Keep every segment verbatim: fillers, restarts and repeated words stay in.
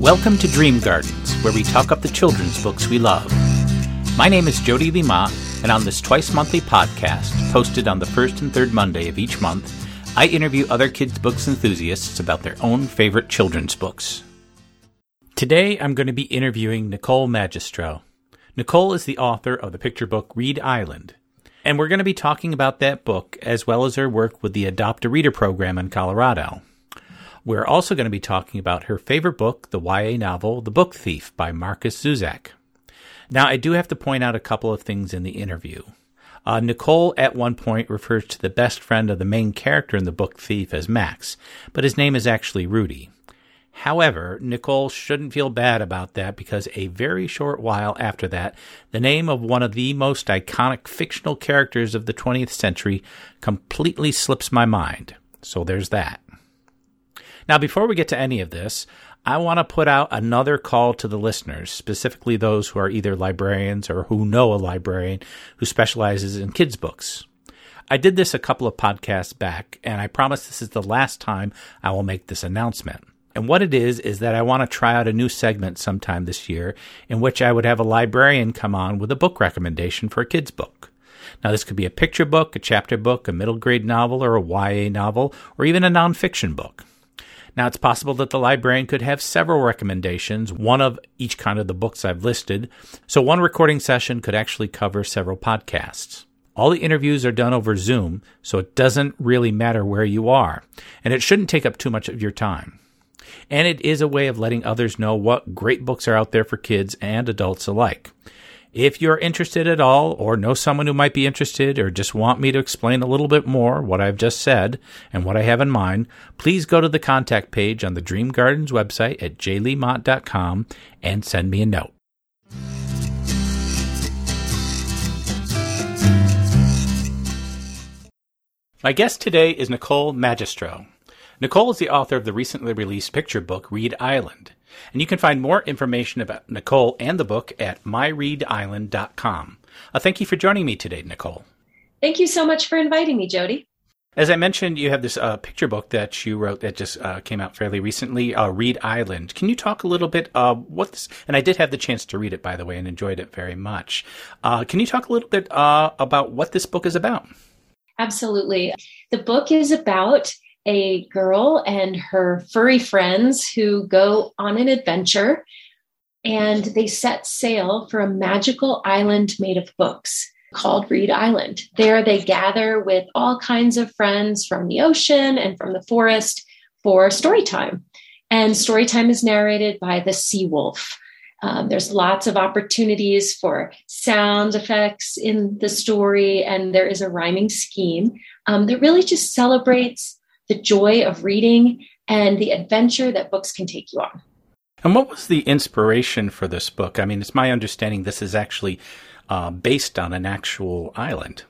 Welcome to Dream Gardens, where we talk up the children's books we love. My name is Jody Lima, and on this twice-monthly podcast, posted on the first and third Monday of each month, I interview other kids' books enthusiasts about their own favorite children's books. Today, I'm going to be interviewing Nicole Magistro. Nicole is the author of the picture book Reed Island, and we're going to be talking about that book as well as her work with the Adopt-a-Reader program in Colorado. We're also going to be talking about her favorite book, the Y A novel The Book Thief by Markus Zusak. Now, I do have to point out a couple of things in the interview. Uh, Nicole, at one point, refers to the best friend of the main character in The Book Thief as Max, but his name is actually Rudy. However, Nicole shouldn't feel bad about that because a very short while after that, the name of one of the most iconic fictional characters of the twentieth century completely slips my mind. So there's that. Now, before we get to any of this, I want to put out another call to the listeners, specifically those who are either librarians or who know a librarian who specializes in kids' books. I did this a couple of podcasts back, and I promise this is the last time I will make this announcement. And what it is, is that I want to try out a new segment sometime this year in which I would have a librarian come on with a book recommendation for a kid's book. Now, this could be a picture book, a chapter book, a middle grade novel, or a Y A novel, or even a nonfiction book. Now, it's possible that the librarian could have several recommendations, one of each kind of the books I've listed, so one recording session could actually cover several podcasts. All the interviews are done over Zoom, so it doesn't really matter where you are, and it shouldn't take up too much of your time. And it is a way of letting others know what great books are out there for kids and adults alike. If you're interested at all, or know someone who might be interested, or just want me to explain a little bit more what I've just said and what I have in mind, please go to the contact page on the Dream Gardens website at j lemont dot com and send me a note. My guest today is Nicole Magistro. Nicole is the author of the recently released picture book, Reed Island, and you can find more information about Nicole and the book at my reed island dot com. Uh, thank you for joining me today, Nicole. Thank you so much for inviting me, Jody. As I mentioned, you have this uh, picture book that you wrote that just uh, came out fairly recently, uh, Reed Island. Can you talk a little bit uh, what this, and I did have the chance to read it, by the way, and enjoyed it very much. Uh, can you talk a little bit uh, about what this book is about? Absolutely. The book is about a girl and her furry friends who go on an adventure, and they set sail for a magical island made of books called Reed Island. There they gather with all kinds of friends from the ocean and from the forest for story time. And story time is narrated by the sea wolf. Um, there's lots of opportunities for sound effects in the story, and there is a rhyming scheme um, that really just celebrates the joy of reading and the adventure that books can take you on. And what was the inspiration for this book? I mean, it's my understanding this is actually uh, based on an actual island.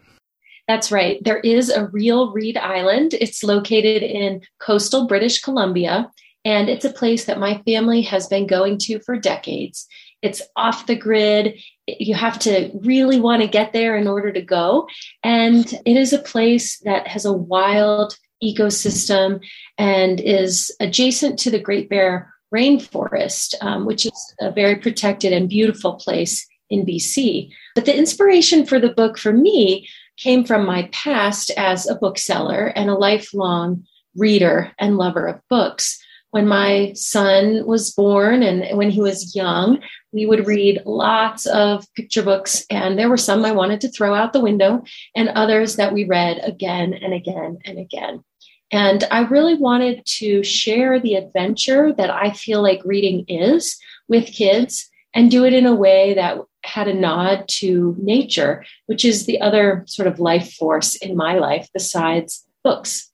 That's right. There is a real Reed Island. It's located in coastal British Columbia, and it's a place that my family has been going to for decades. It's off the grid. You have to really want to get there in order to go. And it is a place that has a wild ecosystem and is adjacent to the Great Bear Rainforest, um, which is a very protected and beautiful place in B C. But the inspiration for the book for me came from my past as a bookseller and a lifelong reader and lover of books. When my son was born and when he was young, we would read lots of picture books, and there were some I wanted to throw out the window and others that we read again and again and again. And I really wanted to share the adventure that I feel like reading is with kids and do it in a way that had a nod to nature, which is the other sort of life force in my life besides books.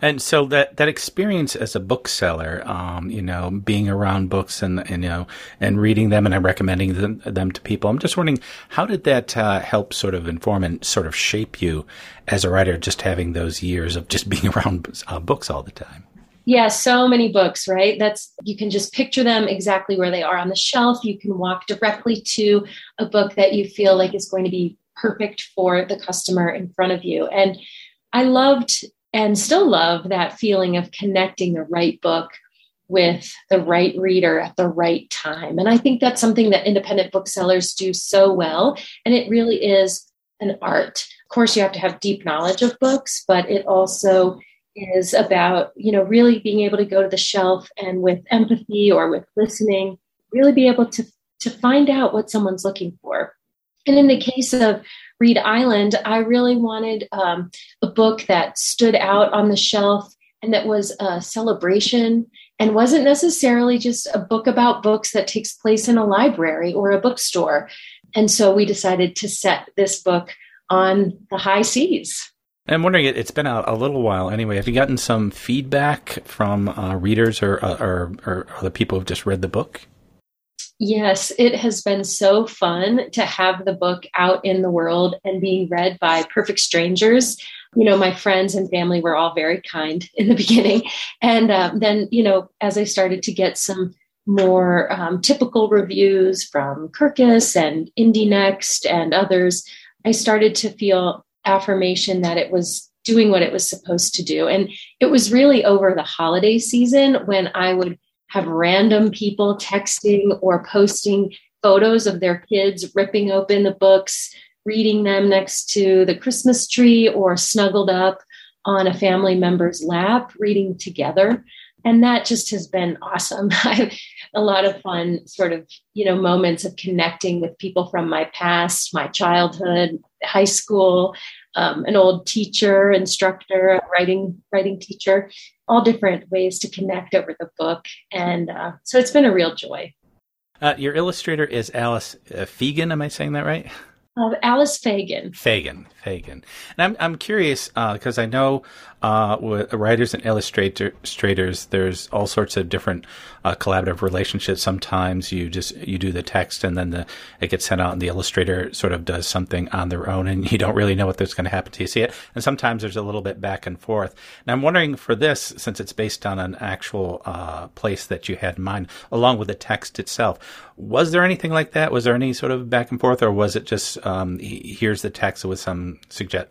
And so that, that experience as a bookseller, um, you know, being around books and, and, you know, and reading them and recommending them, them to people, I'm just wondering, how did that uh, help sort of inform and sort of shape you as a writer, just having those years of just being around uh, books all the time? Yeah, so many books, right? That's, you can just picture them exactly where they are on the shelf. You can walk directly to a book that you feel like is going to be perfect for the customer in front of you. And I loved and still love that feeling of connecting the right book with the right reader at the right time. And I think that's something that independent booksellers do so well. And it really is an art. Of course, you have to have deep knowledge of books, but it also is about, you know, really being able to go to the shelf and with empathy or with listening, really be able to, to find out what someone's looking for. And in the case of Reed Island, I really wanted um, a book that stood out on the shelf and that was a celebration and wasn't necessarily just a book about books that takes place in a library or a bookstore. And so we decided to set this book on the high seas. I'm wondering, it's been a, a little while anyway. Have you gotten some feedback from uh, readers or, or, or other people who've just read the book? Yes, it has been so fun to have the book out in the world and being read by perfect strangers. You know, my friends and family were all very kind in the beginning. And uh, then, you know, as I started to get some more um, typical reviews from Kirkus and Indie Next and others, I started to feel affirmation that it was doing what it was supposed to do. And it was really over the holiday season when I would have random people texting or posting photos of their kids ripping open the books, reading them next to the Christmas tree or snuggled up on a family member's lap, reading together. And that just has been awesome. A lot of fun sort of, you know, moments of connecting with people from my past, my childhood, high school, um, an old teacher, instructor, writing, writing teacher, all different ways to connect over the book. And uh, so it's been a real joy. Uh, your illustrator is Alice uh, Fagan. Am I saying that right? Uh, Alice Fagan. Fagan, Fagan. And I'm I'm curious because uh, I know uh, with writers and illustrators, there's all sorts of different uh, collaborative relationships. Sometimes you just you do the text and then the it gets sent out, and the illustrator sort of does something on their own, and you don't really know what's going to happen till you see it. And sometimes there's a little bit back and forth. And I'm wondering for this, since it's based on an actual uh, place that you had in mind, along with the text itself, was there anything like that? Was there any sort of back and forth, or was it just Um, here's the text with some suggest.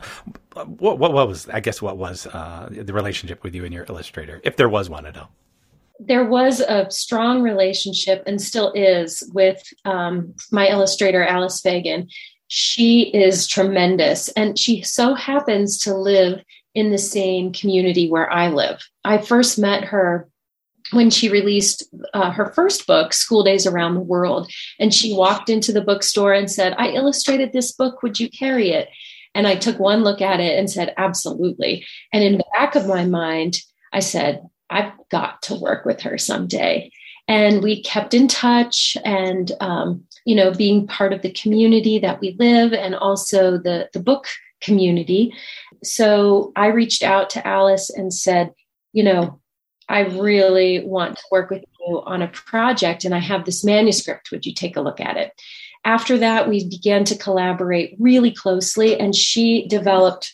What, what, what was, I guess, what was uh, the relationship with you and your illustrator, if there was one at all? There was a strong relationship and still is with um, my illustrator, Alice Fagan. She is tremendous. And she so happens to live in the same community where I live. I first met her when she released uh, her first book, School Days Around the World. And she walked into the bookstore and said, I illustrated this book. Would you carry it? And I took one look at it and said, absolutely. And in the back of my mind, I said, I've got to work with her someday. And we kept in touch and, um, you know, being part of the community that we live and also the, the book community. So I reached out to Alice and said, you know, I really want to work with you on a project and I have this manuscript. Would you take a look at it? After that, we began to collaborate really closely and she developed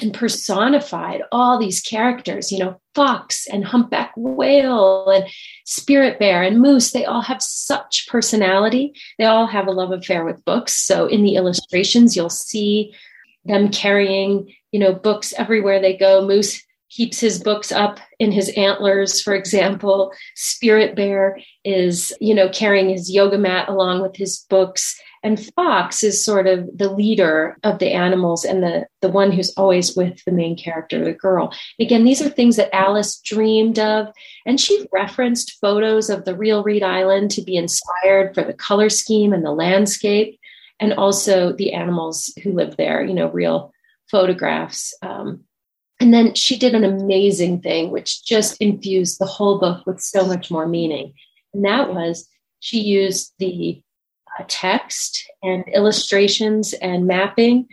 and personified all these characters, you know, fox and humpback whale and spirit bear and moose. They all have such personality. They all have a love affair with books. So in the illustrations, you'll see them carrying, you know, books everywhere they go. Moose keeps his books up in his antlers, for example. Spirit bear is, you know, carrying his yoga mat along with his books. And fox is sort of the leader of the animals and the, the one who's always with the main character, the girl. Again, these are things that Alice dreamed of. And she referenced photos of the real Reed Island to be inspired for the color scheme and the landscape, and also the animals who live there, you know, real photographs. Um, And then she did an amazing thing, which just infused the whole book with so much more meaning. And that was she used the uh, text and illustrations and mapping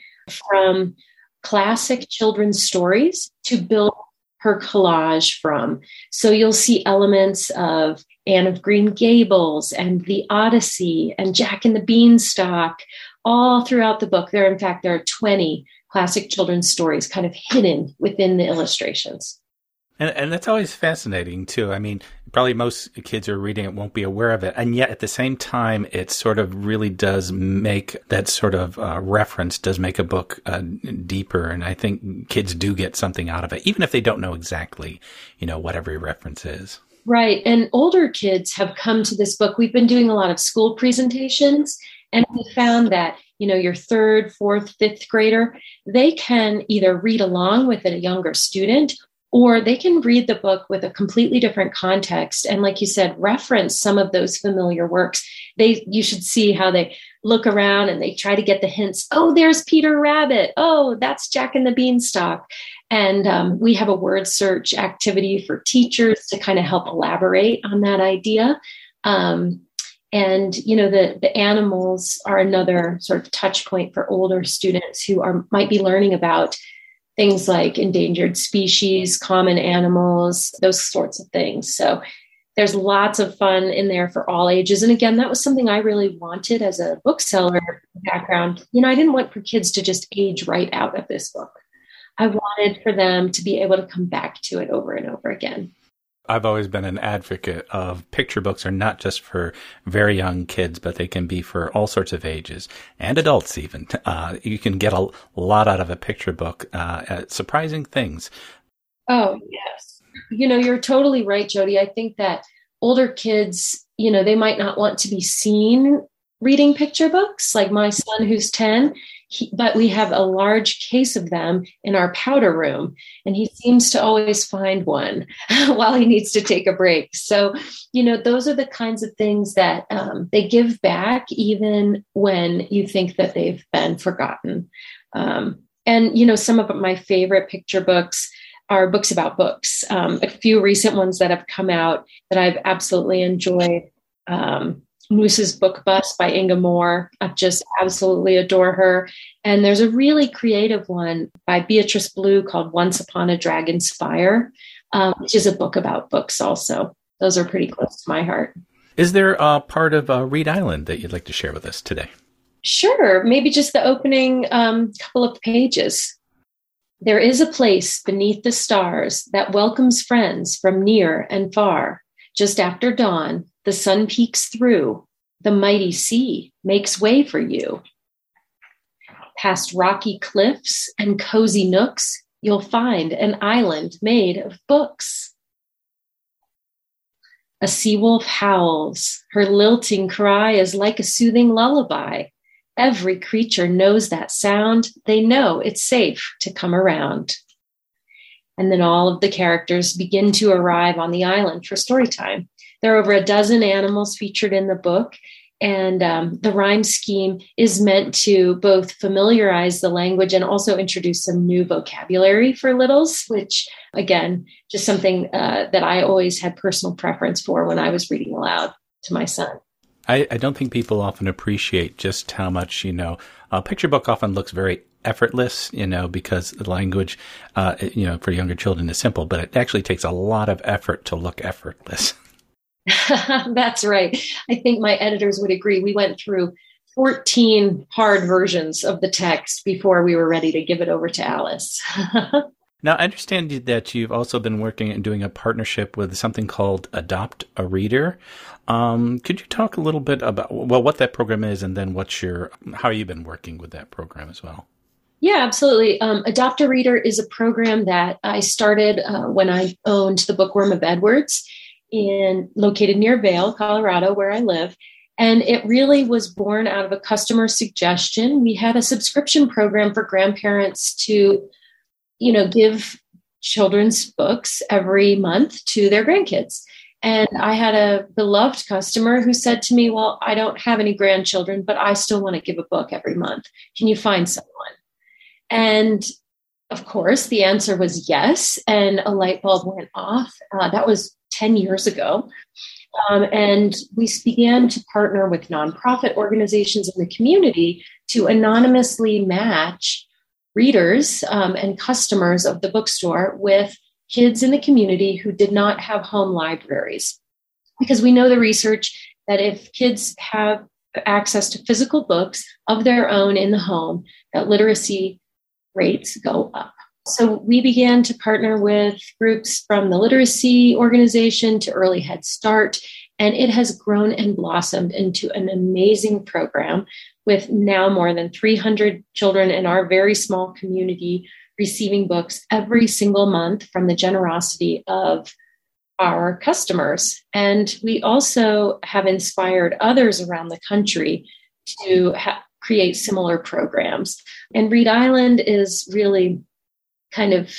from classic children's stories to build her collage from. So you'll see elements of Anne of Green Gables and The Odyssey and Jack and the Beanstalk all throughout the book. There, in fact, there are twenty classic children's stories kind of hidden within the illustrations. And, and that's always fascinating, too. I mean, probably most kids who are reading it won't be aware of it. And yet, at the same time, it sort of really does make that sort of uh, reference does make a book uh, deeper. And I think kids do get something out of it, even if they don't know exactly, you know, what every reference is. Right. And older kids have come to this book. We've been doing a lot of school presentations, and we found that, you know, your third, fourth, fifth grader, they can either read along with a younger student, or they can read the book with a completely different context. And like you said, reference some of those familiar works. They, you should see how they look around and they try to get the hints. Oh, there's Peter Rabbit. Oh, that's Jack and the Beanstalk. And um, we have a word search activity for teachers to kind of help elaborate on that idea. Um, and, you know, the, the animals are another sort of touch point for older students who are might be learning about things like endangered species, common animals, those sorts of things. So there's lots of fun in there for all ages. And again, that was something I really wanted as a bookseller background. You know, I didn't want for kids to just age right out of this book. I wanted for them to be able to come back to it over and over again. I've always been an advocate of picture books are not just for very young kids, but they can be for all sorts of ages and adults even. Uh, you can get a lot out of a picture book, uh, at surprising things. Oh, yes. You know, you're totally right, Jody. I think that older kids, you know, they might not want to be seen reading picture books, like my son who's ten. He, but we have a large case of them in our powder room, and he seems to always find one while he needs to take a break. So, you know, those are the kinds of things that um, they give back, even when you think that they've been forgotten. Um, and, you know, some of my favorite picture books are books about books. Um, a few recent ones that have come out that I've absolutely enjoyed. Um, Moose's Book Bus by Inga Moore. I just absolutely adore her. And there's a really creative one by Beatrice Blue called Once Upon a Dragon's Fire, um, which is a book about books also. Those are pretty close to my heart. Is there a part of uh, Reed Island that you'd like to share with us today? Sure. Maybe just the opening um, couple of pages. There is a place beneath the stars that welcomes friends from near and far. Just after dawn, the sun peeks through, the mighty sea makes way for you. Past rocky cliffs and cozy nooks, you'll find an island made of books. A seawolf howls, her lilting cry is like a soothing lullaby. Every creature knows that sound, they know it's safe to come around. And then all of the characters begin to arrive on the island for story time. There are over a dozen animals featured in the book, and um, the rhyme scheme is meant to both familiarize the language and also introduce some new vocabulary for littles, which, again, just something uh, that I always had personal preference for when I was reading aloud to my son. I, I don't think people often appreciate just how much, you know, a picture book often looks very effortless, you know, because the language, uh, you know, for younger children is simple, but it actually takes a lot of effort to look effortless. That's right. I think my editors would agree. We went through fourteen hard versions of the text before we were ready to give it over to Alice. Now, I understand that you've also been working and doing a partnership with something called Adopt-a-Reader. Um, could you talk a little bit about, well, what that program is, and then what's your, how you've been working with that program as well? Yeah, absolutely. Um, Adopt-a-Reader is a program that I started uh, when I owned the Bookworm of Edwards, in located near Vail, Colorado, where I live. And it really was born out of a customer suggestion. We had a subscription program for grandparents to, you know, give children's books every month to their grandkids. And I had a beloved customer who said to me, well, I don't have any grandchildren, but I still want to give a book every month. Can you find someone? And of course, the answer was yes. And a light bulb went off. Uh, that was ten years ago. Um, and we began to partner with nonprofit organizations in the community to anonymously match readers um, and customers of the bookstore with kids in the community who did not have home libraries. Because we know the research that if kids have access to physical books of their own in the home, that literacy rates go up. So we began to partner with groups from the literacy organization to Early Head Start, and it has grown and blossomed into an amazing program with now more than three hundred children in our very small community receiving books every single month from the generosity of our customers. And we also have inspired others around the country to ha- create similar programs. And Reed Island is really kind of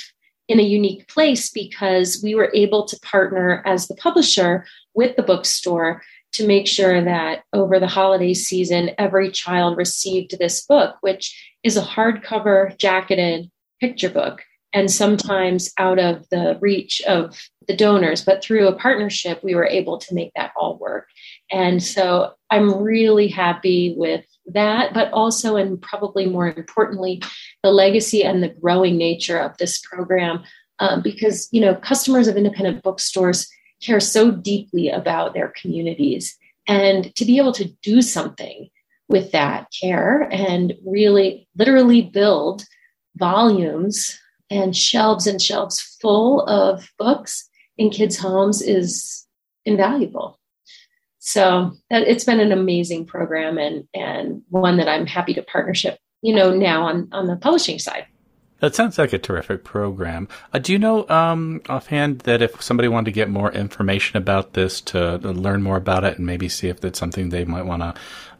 in a unique place because we were able to partner as the publisher with the bookstore to make sure that over the holiday season, every child received this book, which is a hardcover jacketed picture book. And sometimes out of the reach of the donors, but through a partnership, we were able to make that all work. And so I'm really happy with that, but also, and probably more importantly, the legacy and the growing nature of this program, um, because, you know, customers of independent bookstores care so deeply about their communities, and to be able to do something with that care and really literally build volumes and shelves and shelves full of books in kids' homes is invaluable. So that, it's been an amazing program and and one that I'm happy to partnership, you know, now on, on the publishing side. That sounds like a terrific program. Uh, do you know um, offhand that if somebody wanted to get more information about this, to, to learn more about it and maybe see if that's something they might want to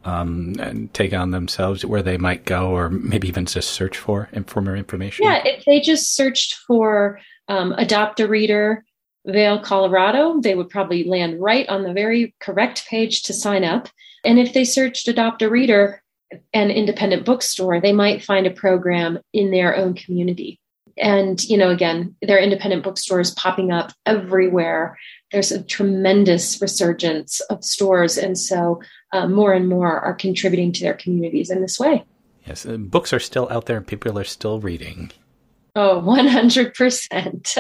um, take on themselves, where they might go or maybe even just search for more information? Yeah, if they just searched for um, Adopt-a-Reader Vail, Colorado, they would probably land right on the very correct page to sign up. And if they searched Adopt-a-Reader an independent bookstore, they might find a program in their own community. And, you know, again, there are independent bookstores popping up everywhere. There's a tremendous resurgence of stores. And so uh, more and more are contributing to their communities in this way. Yes. And books are still out there and people are still reading. Oh, one hundred percent.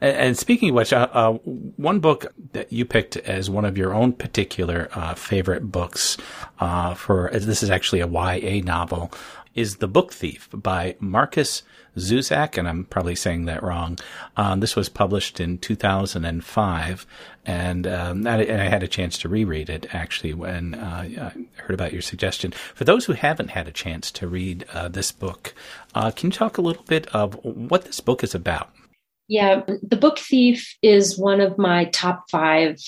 And speaking of which, uh, uh, one book that you picked as one of your own particular uh, favorite books uh, for, this is actually a Y A novel, is The Book Thief by Markus Zusak, and I'm probably saying that wrong. Um, this was published in two thousand five, and, um, I, and I had a chance to reread it, actually, when uh, I heard about your suggestion. For those who haven't had a chance to read uh, this book, uh, can you talk a little bit of what this book is about? Yeah, The Book Thief is one of my top five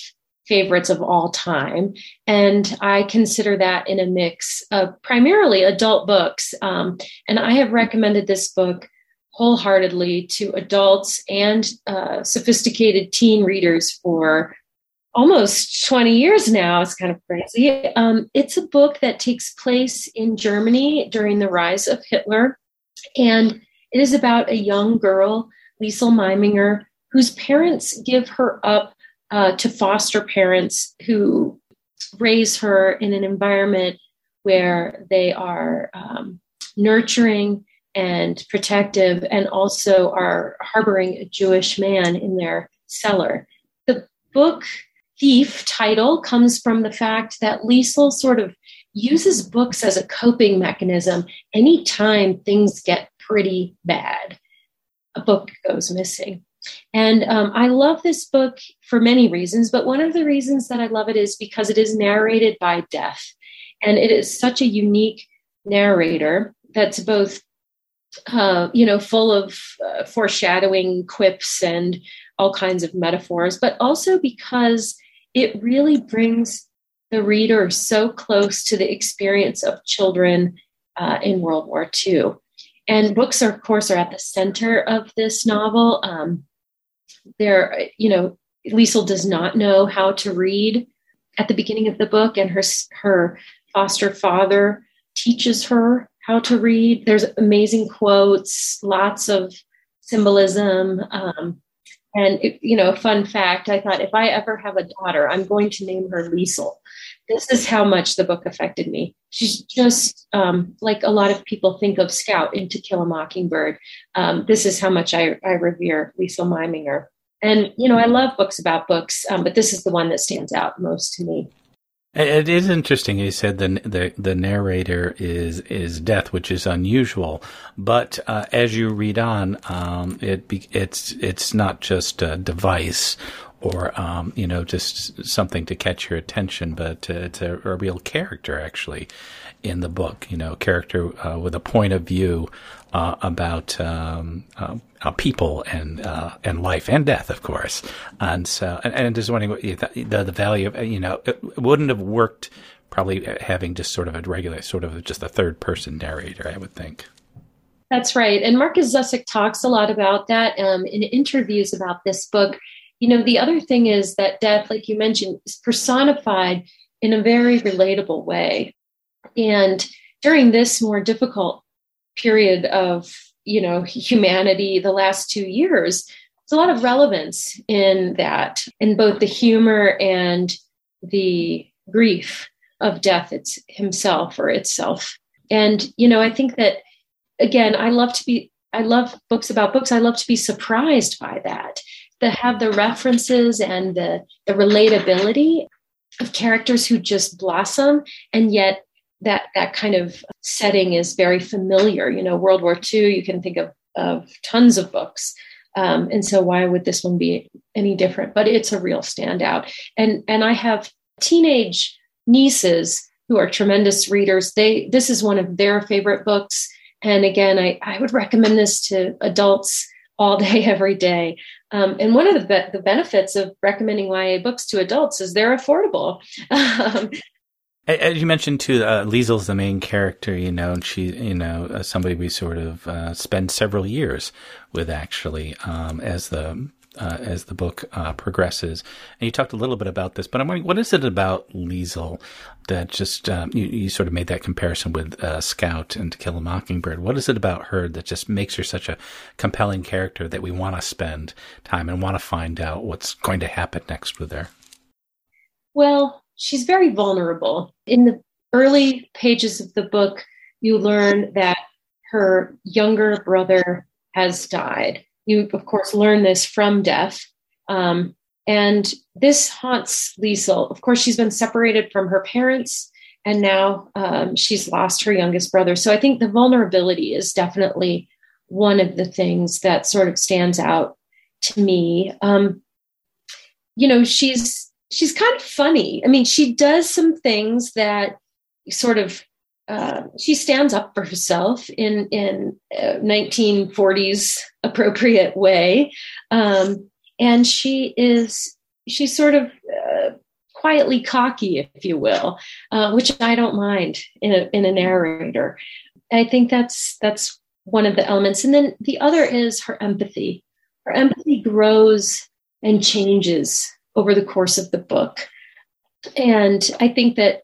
favorites of all time. And I consider that in a mix of primarily adult books. Um, and I have recommended this book wholeheartedly to adults and uh, sophisticated teen readers for almost twenty years now. It's kind of crazy. Um, it's a book that takes place in Germany during the rise of Hitler. And it is about a young girl, Liesel Meminger, whose parents give her up uh, to foster parents who raise her in an environment where they are um, nurturing and protective, and also are harboring a Jewish man in their cellar. The book Thief title comes from the fact that Liesel sort of uses books as a coping mechanism anytime things get pretty bad. A book goes missing. And um, I love this book for many reasons, but one of the reasons that I love it is because it is narrated by death. And it is such a unique narrator that's both, uh, you know, full of uh, foreshadowing quips and all kinds of metaphors, but also because it really brings the reader so close to the experience of children uh, in World War Two. And books, are, of course, are at the center of this novel. Um, there, you know, Liesel does not know how to read at the beginning of the book, and her her foster father teaches her how to read. There's amazing quotes, lots of symbolism, um, and it, you know, fun fact: I thought if I ever have a daughter, I'm going to name her Liesel. This is how much the book affected me. She's just um, like a lot of people think of Scout in To Kill a Mockingbird. Um, this is how much I, I revere Liesel Meminger. And, you know, I love books about books, um, but this is the one that stands out most to me. It is interesting. You said the the, the narrator is, is death, which is unusual. But uh, as you read on, um, it it's it's not just a device or, um, you know, just something to catch your attention. But uh, it's a, a real character, actually, in the book, you know, a character uh, with a point of view uh, about um, uh, uh, people and uh, and life and death, of course. And so, and, and just wondering what you th- the, the value of, you know, it wouldn't have worked probably having just sort of a regular, sort of just a third person narrator, I would think. That's right. And Markus Zusak talks a lot about that um, in interviews about this book. You know, the other thing is that death, like you mentioned, is personified in a very relatable way. And during this more difficult period of, you know, humanity, the last two years, there's a lot of relevance in that, in both the humor and the grief of death it's himself or itself. And, you know, I think that, again, I love to be, I love books about books. I love to be surprised by that, that have the references and the, the relatability of characters who just blossom. And yet that, that kind of setting is very familiar. You know, World War Two, you can think of, of tons of books. Um, and so why would this one be any different? But it's a real standout. And, and I have teenage nieces who are tremendous readers. They, this is one of their favorite books. And again, I, I would recommend this to adults all day, every day. Um, and one of the, be- the benefits of recommending Y A books to adults is they're affordable. um, As you mentioned, too, uh, Liesel's the main character, you know, and she, you know, somebody we sort of uh, spend several years with, actually, um, as the uh, as the book uh, progresses. And you talked a little bit about this, but I'm wondering, what is it about Liesel that just, um, you, you sort of made that comparison with uh, Scout and To Kill a Mockingbird. What is it about her that just makes her such a compelling character that we want to spend time and want to find out what's going to happen next with her? Well, she's very vulnerable. In the early pages of the book, you learn that her younger brother has died. You, of course, learn this from death. Um, And this haunts Liesel. Of course, she's been separated from her parents, and now um, she's lost her youngest brother. So I think the vulnerability is definitely one of the things that sort of stands out to me. Um, you know, she's she's kind of funny. I mean, she does some things that sort of uh, she stands up for herself in in a nineteen forties appropriate way. Um, And she is, she's sort of uh, quietly cocky, if you will, uh, which I don't mind in a, in a narrator. I think that's that's one of the elements. And then the other is her empathy. Her empathy grows and changes over the course of the book. And I think that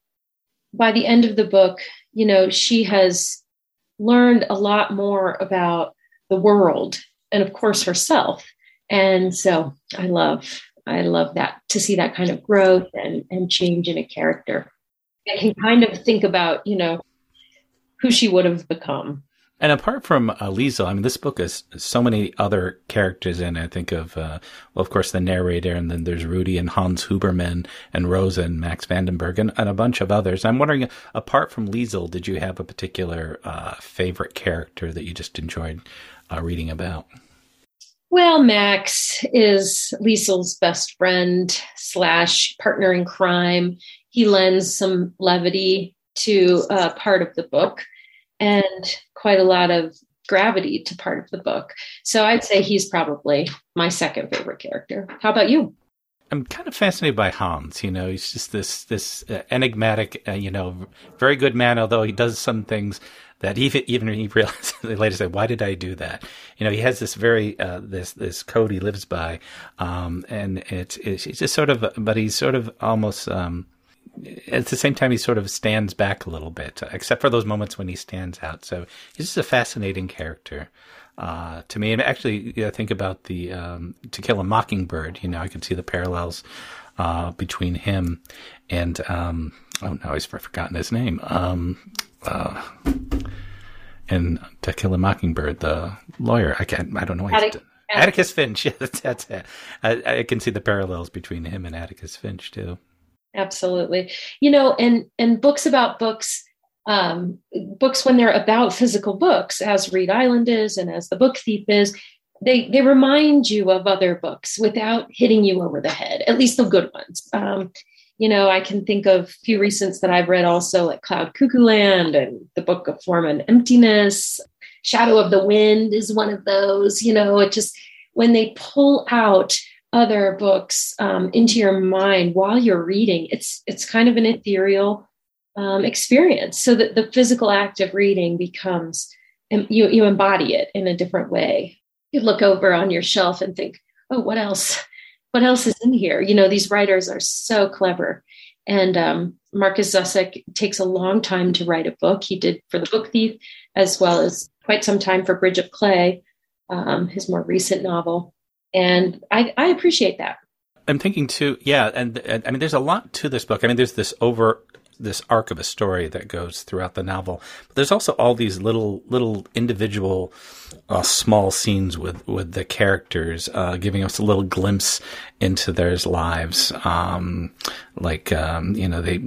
by the end of the book, you know, she has learned a lot more about the world and, of course, herself. And so I love, I love that, to see that kind of growth and, and change in a character. I can kind of think about, you know, who she would have become. And apart from uh, Liesel, I mean, this book has so many other characters in it. I think of, uh, well, of course, the narrator, and then there's Rudy and Hans Huberman and Rosa and Max Vandenberg and, and a bunch of others. I'm wondering, apart from Liesel, did you have a particular uh, favorite character that you just enjoyed uh, reading about? Well, Max is Liesel's best friend slash partner in crime. He lends some levity to uh, part of the book and quite a lot of gravity to part of the book. So I'd say he's probably my second favorite character. How about you? I'm kind of fascinated by Hans. You know, he's just this this uh, enigmatic, uh, you know, very good man, although he does some things that even even he realized later said, why did I do that? You know, he has this very uh, this this code he lives by, um, and it's it's just sort of, but he's sort of almost. Um, At the same time, he sort of stands back a little bit, except for those moments when he stands out. So he's just a fascinating character uh, to me. And actually, yeah, think about the um, To Kill a Mockingbird. You know, I can see the parallels uh, between him and um, oh no, I've forgotten his name. Um, uh, and To Kill a Mockingbird, the lawyer. I can't. I don't know. Why Atticus Finch. Yeah, that's, that's it. I, I can see the parallels between him and Atticus Finch too. Absolutely. You know, and, and books about books, um, books when they're about physical books, as Reed Island is and as The Book Thief is, they they remind you of other books without hitting you over the head, at least the good ones. Um, you know, I can think of a few recents that I've read also, like Cloud Cuckoo Land and The Book of Form and Emptiness. Shadow of the Wind is one of those. You know, it just, when they pull out other books um, into your mind while you're reading, it's it's kind of an ethereal um, experience. So that the physical act of reading becomes, and you you embody it in a different way. You look over on your shelf and think, oh, what else? What else is in here? You know, these writers are so clever. And um, Markus Zusak takes a long time to write a book. He did for The Book Thief, as well as quite some time for Bridge of Clay, um, his more recent novel. And I, I appreciate that. I'm thinking too, yeah. And, and I mean, there's a lot to this book. I mean, there's this over this arc of a story that goes throughout the novel, but there's also all these little, little individual, uh, small scenes with, with the characters, uh, giving us a little glimpse into their lives. Um, like, um, you know, they,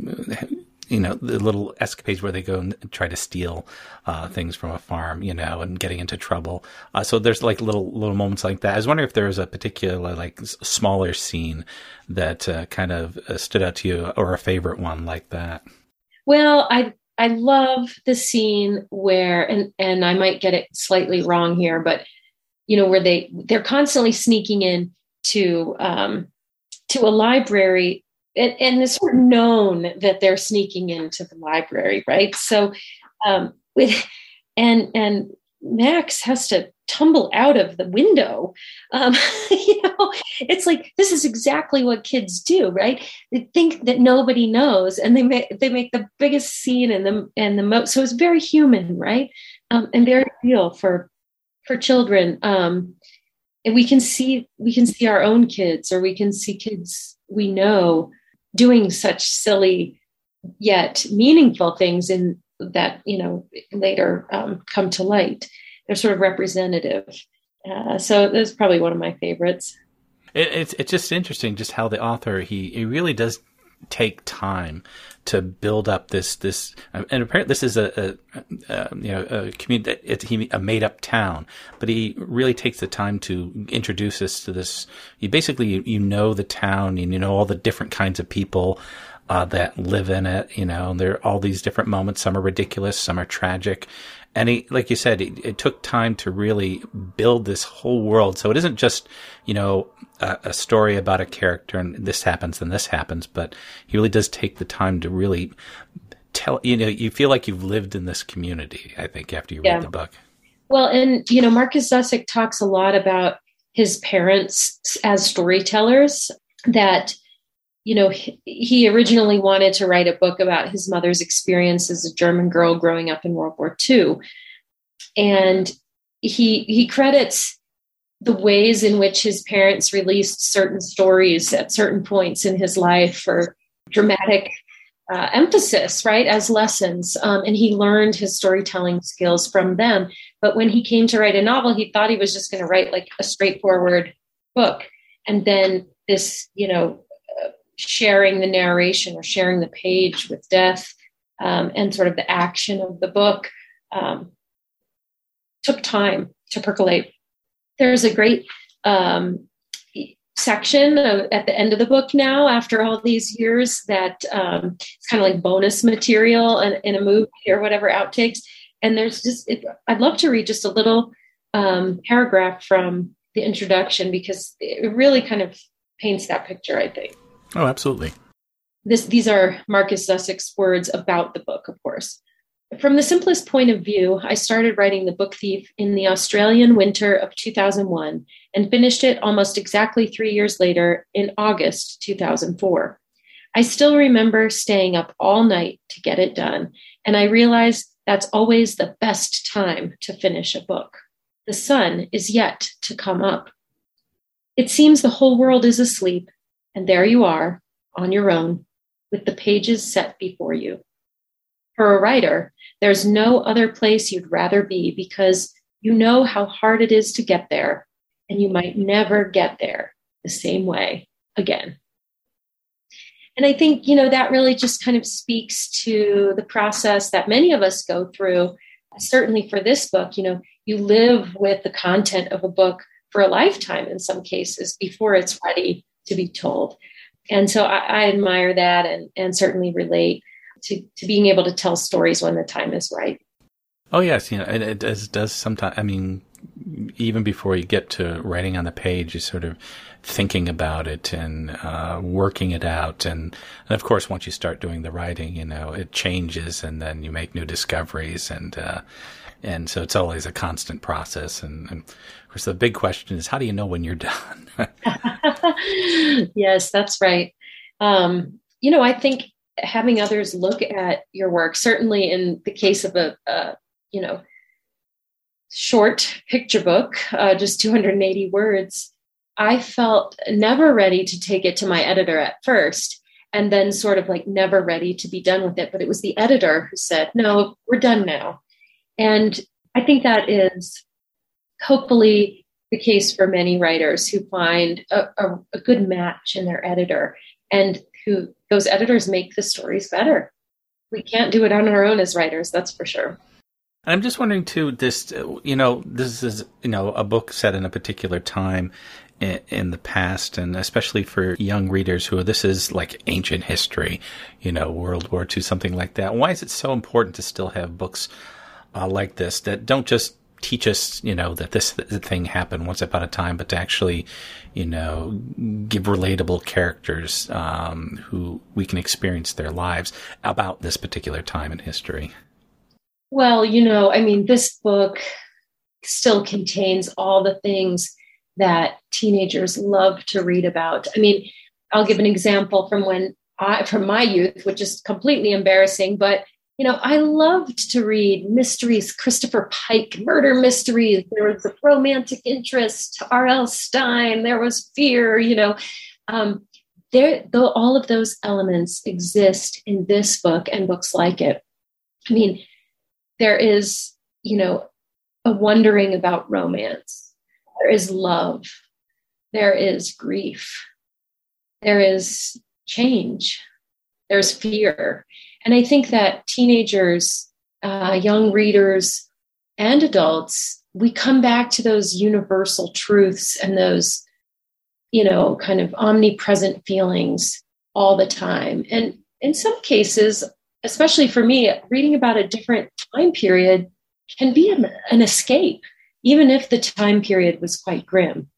you know, the little escapades where they go and try to steal uh, things from a farm, you know, and getting into trouble. Uh, so there's like little little moments like that. I was wondering if there was a particular like smaller scene that uh, kind of stood out to you, or a favorite one like that. Well, I I love the scene where, and and I might get it slightly wrong here, but you know, where they they're constantly sneaking in to um, to a library. And, and it's sort of known that they're sneaking into the library, right? So, um, with, and and Max has to tumble out of the window. Um, you know, it's like, this is exactly what kids do, right? They think that nobody knows, and they make they make the biggest scene and the and the most. So it's very human, right? Um, and very real for for children. Um, and we can see we can see our own kids, or we can see kids we know doing such silly yet meaningful things in that, you know, later um, come to light. They're sort of representative. Uh, so that's probably one of my favorites. It, it's it's just interesting just how the author, he, he really does take time to build up this, this, and apparently this is a, a, a you know, a community, it's a made up town, but he really takes the time to introduce us to this. You basically, you, you know, the town, and you know, all the different kinds of people uh, that live in it, you know, and there are all these different moments. Some are ridiculous, some are tragic. And he, like you said, it, it took time to really build this whole world. So it isn't just, you know, a, a story about a character and this happens and this happens, but he really does take the time to really tell, you know, you feel like you've lived in this community, I think, after you yeah. read the book. Well, and, you know, Markus Zusak talks a lot about his parents as storytellers, that, you know, he originally wanted to write a book about his mother's experience as a German girl growing up in World War Two. And he he credits the ways in which his parents released certain stories at certain points in his life for dramatic uh, emphasis, right, as lessons. Um, and he learned his storytelling skills from them. But when he came to write a novel, he thought he was just going to write like a straightforward book. And then this, you know, sharing the narration or sharing the page with death um, and sort of the action of the book um, took time to percolate. There's a great um, section of, at the end of the book now, after all these years, that um, it's kind of like bonus material in, in a movie or whatever, outtakes. And there's just, it, I'd love to read just a little um, paragraph from the introduction, because it really kind of paints that picture, I think. Oh, absolutely. This, these are Markus Zusak's words about the book, of course. From the simplest point of view, I started writing The Book Thief in the Australian winter of two thousand one and finished it almost exactly three years later in August two thousand four. I still remember staying up all night to get it done, and I realized that's always the best time to finish a book. The sun is yet to come up. It seems the whole world is asleep, and there you are, on your own, with the pages set before you. For a writer, there's no other place you'd rather be, because you know how hard it is to get there, and you might never get there the same way again. And I think, you know, that really just kind of speaks to the process that many of us go through, certainly for this book. You know, you live with the content of a book for a lifetime in some cases before it's ready to be told. And so I, I admire that and, and certainly relate to, to being able to tell stories when the time is right. Oh, yes. You know, it, it does, does sometimes, I mean, even before you get to writing on the page, you're sort of thinking about it and uh, working it out. And, and of course, once you start doing the writing, you know, it changes and then you make new discoveries. And uh, and so it's always a constant process. And, and of course, the big question is, how do you know when you're done? Yes, that's right. Um, you know, I think having others look at your work, certainly in the case of a, a you know, short picture book, uh, just two hundred eighty words, I felt never ready to take it to my editor at first, and then sort of like never ready to be done with it. But it was the editor who said, no, we're done now. And I think that is hopefully the case for many writers who find a, a, a good match in their editor, and who those editors make the stories better. We can't do it on our own as writers, that's for sure. And I'm just wondering too, this, you know, this is, you know, a book set in a particular time in, in the past, and especially for young readers who, this is like ancient history, you know, World War Two, something like that. Why is it so important to still have books uh, like this that don't just teach us, you know, that this thing happened once upon a time, but to actually, you know, give relatable characters um, who we can experience their lives about this particular time in history? Well, you know, I mean, this book still contains all the things that teenagers love to read about. I mean, I'll give an example from when I, from my youth, which is completely embarrassing, but, you know, I loved to read mysteries, Christopher Pike, murder mysteries. There was a romantic interest, R L. Stein, there was fear, you know, um, there, though all of those elements exist in this book and books like it. I mean, there is, you know, a wondering about romance. There is love. There is grief. There is change. There's fear. And I think that teenagers, uh, young readers, and adults, we come back to those universal truths and those, you know, kind of omnipresent feelings all the time. And in some cases, especially for me, reading about a different time period can be an escape, even if the time period was quite grim,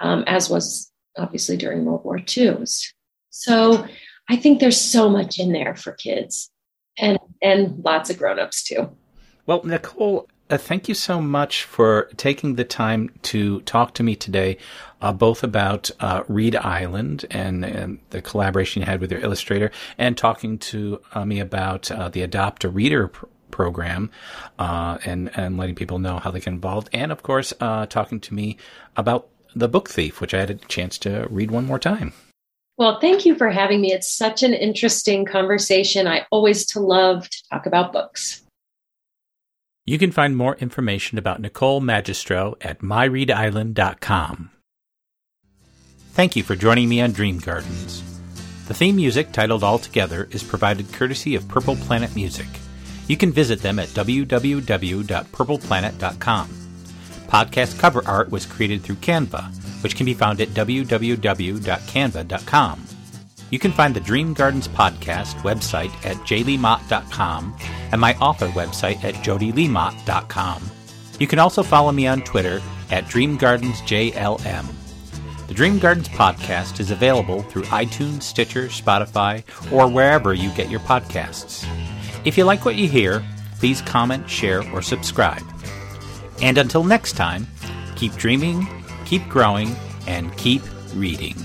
um, as was obviously during World War Two. So I think there's so much in there for kids, and and lots of grown-ups too. Well, Nicole, uh, thank you so much for taking the time to talk to me today, uh, both about uh, Reed Island and, and the collaboration you had with your illustrator, and talking to uh, me about uh, the Adopt-a-Reader pr- program uh, and, and letting people know how they get involved. And, of course, uh, talking to me about The Book Thief, which I had a chance to read one more time. Well, thank you for having me. It's such an interesting conversation. I always to love to talk about books. You can find more information about Nicole Magistro at my reed island dot com. Thank you for joining me on Dream Gardens. The theme music, titled All Together, is provided courtesy of Purple Planet Music. You can visit them at w w w dot purple planet dot com. Podcast cover art was created through Canva, which can be found at w w w dot canva dot com. You can find the Dream Gardens podcast website at j lee mott dot com and my author website at jody lee mott dot com. You can also follow me on Twitter at dream gardens j l m. The Dream Gardens podcast is available through iTunes, Stitcher, Spotify, or wherever you get your podcasts. If you like what you hear, please comment, share, or subscribe. And until next time, keep dreaming, keep growing, and keep reading.